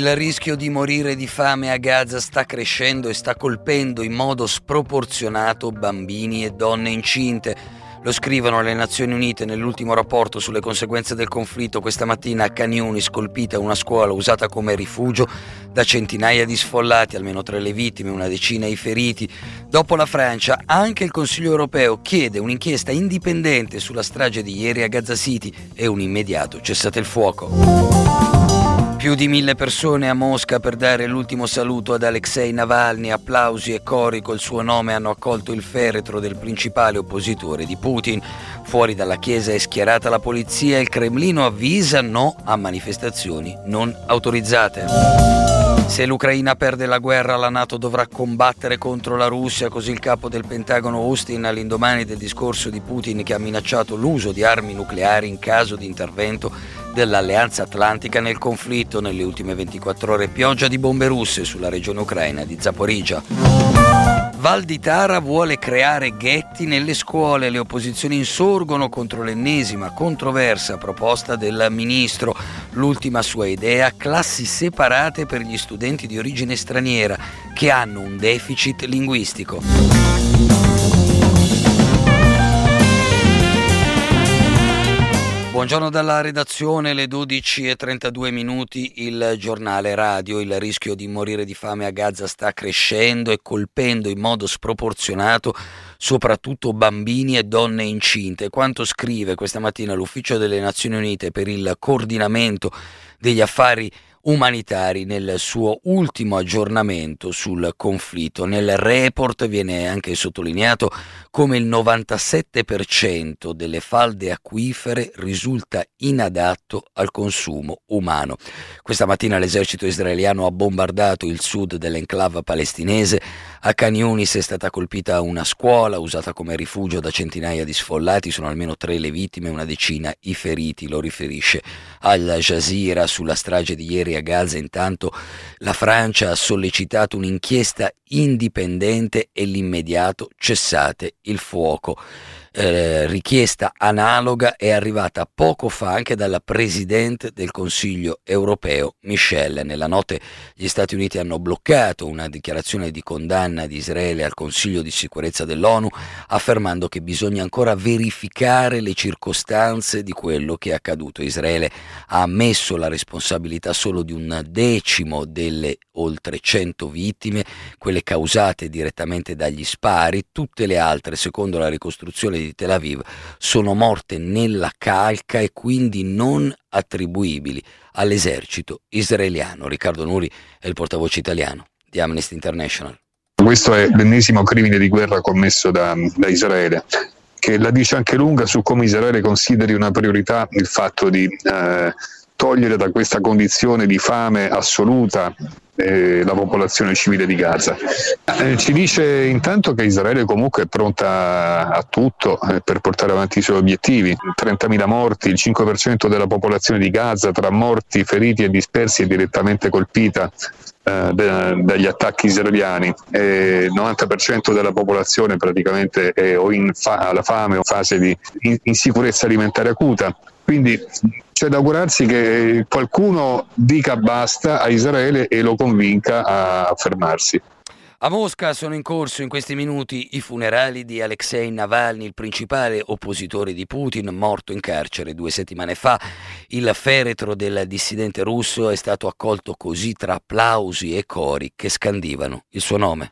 Il rischio di morire di fame a Gaza sta crescendo e sta colpendo in modo sproporzionato bambini e donne incinte. Lo scrivono le Nazioni Unite nell'ultimo rapporto sulle conseguenze del conflitto. Questa mattina a Khan Younis, colpita una scuola usata come rifugio da centinaia di sfollati, almeno 3 le vittime, una decina i feriti. Dopo la Francia, anche il Consiglio europeo chiede un'inchiesta indipendente sulla strage di ieri a Gaza City e un immediato cessate il fuoco. Più di 1000 persone a Mosca per dare l'ultimo saluto ad Alexei Navalny. Applausi e cori col suo nome hanno accolto il feretro del principale oppositore di Putin. Fuori dalla chiesa è schierata la polizia e il Cremlino avvisa no a manifestazioni non autorizzate. Se l'Ucraina perde la guerra, la NATO dovrà combattere contro la Russia, così il capo del Pentagono Austin all'indomani del discorso di Putin che ha minacciato l'uso di armi nucleari in caso di intervento dell'Alleanza Atlantica nel conflitto. Nelle ultime 24 ore pioggia di bombe russe sulla regione ucraina di Zaporigia. Val di Tara vuole creare ghetti nelle scuole. Le opposizioni insorgono contro l'ennesima controversa proposta del ministro. L'ultima sua idea: classi separate per gli studenti di origine straniera che hanno un deficit linguistico. Buongiorno dalla redazione, le 12:32, il giornale radio. Il rischio di morire di fame a Gaza sta crescendo e colpendo in modo sproporzionato soprattutto bambini e donne incinte. Quanto scrive questa mattina l'Ufficio delle Nazioni Unite per il coordinamento degli affari umanitari nel suo ultimo aggiornamento sul conflitto. Nel report viene anche sottolineato come il 97% delle falde acquifere risulta inadatto al consumo umano. Questa mattina l'esercito israeliano ha bombardato il sud dell'enclave palestinese. A Khan Younis è stata colpita una scuola usata come rifugio da centinaia di sfollati. Sono almeno 3 le vittime, una decina i feriti, lo riferisce Al Jazeera. Sulla strage di ieri a Gaza, intanto, la Francia ha sollecitato un'inchiesta indipendente e l'immediato cessate il fuoco. Richiesta analoga è arrivata poco fa anche dalla Presidente del Consiglio europeo Michel. Nella notte gli Stati Uniti hanno bloccato una dichiarazione di condanna di Israele al Consiglio di sicurezza dell'ONU, affermando che bisogna ancora verificare le circostanze di quello che è accaduto. Israele ha ammesso la responsabilità solo di 1/10 delle oltre 100 vittime, quelle causate direttamente dagli spari. Tutte le altre, secondo la ricostruzione di Tel Aviv, sono morte nella calca e quindi non attribuibili all'esercito israeliano. Riccardo Nuri è il portavoce italiano di Amnesty International. Questo è l'ennesimo crimine di guerra commesso da Israele, che la dice anche lunga su come Israele consideri una priorità il fatto di togliere da questa condizione di fame assoluta la popolazione civile di Gaza. Ci dice intanto che Israele comunque è pronta a tutto per portare avanti i suoi obiettivi. 30.000 morti, il 5% della popolazione di Gaza tra morti, feriti e dispersi è direttamente colpita dagli attacchi israeliani. Il 90% della popolazione praticamente è o alla fame o in fase di insicurezza alimentare acuta. Quindi c'è da augurarsi che qualcuno dica basta a Israele e lo convinca a fermarsi. A Mosca sono in corso in questi minuti i funerali di Alexei Navalny, il principale oppositore di Putin, morto in carcere 2 settimane fa. Il feretro del dissidente russo è stato accolto così, tra applausi e cori che scandivano il suo nome.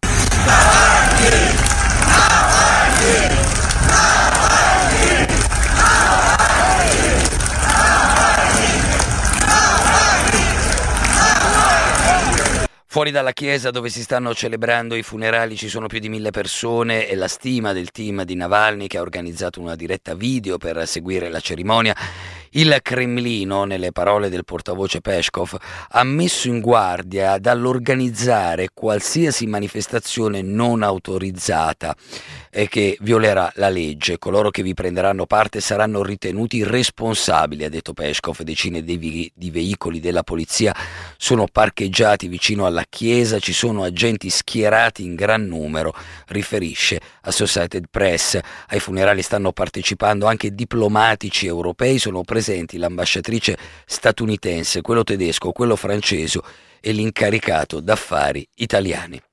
Fuori dalla chiesa dove si stanno celebrando i funerali ci sono più di 1000 persone e la stima del team di Navalny, che ha organizzato una diretta video per seguire la cerimonia. Il Cremlino, nelle parole del portavoce Peskov, ha messo in guardia dall'organizzare qualsiasi manifestazione non autorizzata e che violerà la legge. Coloro che vi prenderanno parte saranno ritenuti responsabili, ha detto Peskov. Decine di veicoli della polizia sono parcheggiati vicino alla chiesa, ci sono agenti schierati in gran numero, riferisce Associated Press. Ai funerali stanno partecipando anche diplomatici europei, sono presenti l'ambasciatrice statunitense, quello tedesco, quello francese e l'incaricato d'affari italiano.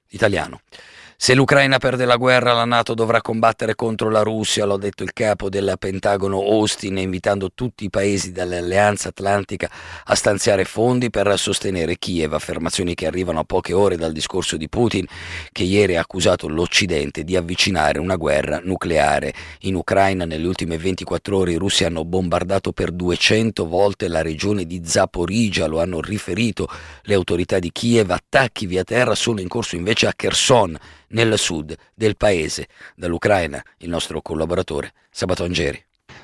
Se l'Ucraina perde la guerra, la NATO dovrà combattere contro la Russia, l'ha detto il capo del Pentagono Austin, invitando tutti i paesi dell'Alleanza Atlantica a stanziare fondi per sostenere Kiev, affermazioni che arrivano a poche ore dal discorso di Putin, che ieri ha accusato l'Occidente di avvicinare una guerra nucleare. In Ucraina nelle ultime 24 ore i russi hanno bombardato per 200 volte la regione di Zaporigia, lo hanno riferito le autorità di Kiev. Attacchi via terra sono in corso invece a Kherson, nel sud del paese. Dall'Ucraina il nostro collaboratore Sabato Angeri.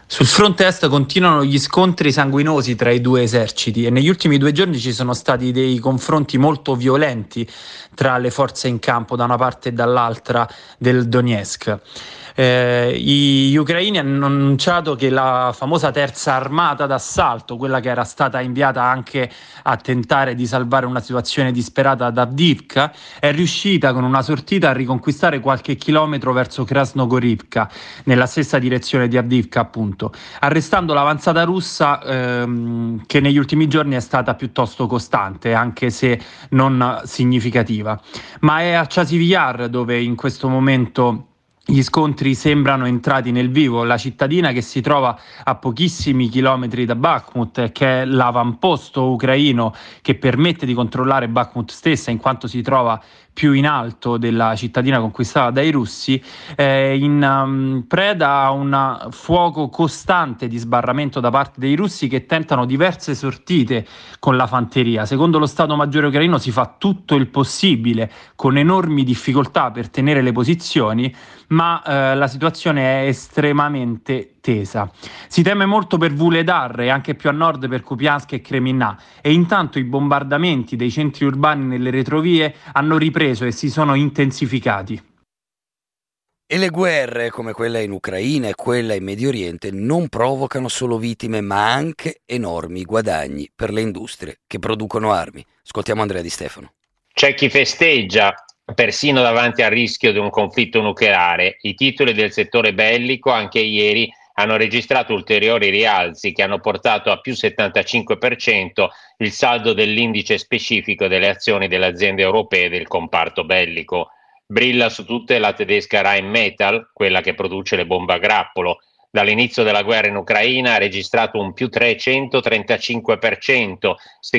Sul fronte est continuano gli scontri sanguinosi tra i due eserciti e negli ultimi due giorni ci sono stati dei confronti molto violenti tra le forze in campo da una parte e dall'altra del Donetsk. Gli ucraini hanno annunciato che la famosa terza armata d'assalto, quella che era stata inviata anche a tentare di salvare una situazione disperata ad Avdivka, è riuscita con una sortita a riconquistare qualche chilometro verso Krasnogorivka, nella stessa direzione di Avdivka appunto, arrestando l'avanzata russa che negli ultimi giorni è stata piuttosto costante, anche se non significativa. Ma è a Chasiv Yar dove in questo momento gli scontri sembrano entrati nel vivo, la cittadina che si trova a pochissimi chilometri da Bakhmut, che è l'avamposto ucraino che permette di controllare Bakhmut stessa, in quanto si trova più in alto della cittadina conquistata dai russi, in preda a un fuoco costante di sbarramento da parte dei russi, che tentano diverse sortite con la fanteria. Secondo lo Stato Maggiore ucraino si fa tutto il possibile con enormi difficoltà per tenere le posizioni, ma la situazione è estremamente tesa. Si teme molto per Vuhledar e anche più a nord per Kupiansk e Kreminna, e intanto i bombardamenti dei centri urbani nelle retrovie hanno ripreso e si sono intensificati. E le guerre come quella in Ucraina e quella in Medio Oriente non provocano solo vittime, ma anche enormi guadagni per le industrie che producono armi. Ascoltiamo Andrea Di Stefano. C'è chi festeggia persino davanti al rischio di un conflitto nucleare. I titoli del settore bellico anche ieri hanno registrato ulteriori rialzi che hanno portato a più 75% il saldo dell'indice specifico delle azioni delle aziende europee del comparto bellico. Brilla su tutte la tedesca Rheinmetall, quella che produce le bombe a grappolo. Dall'inizio della guerra in Ucraina ha registrato un più 335%,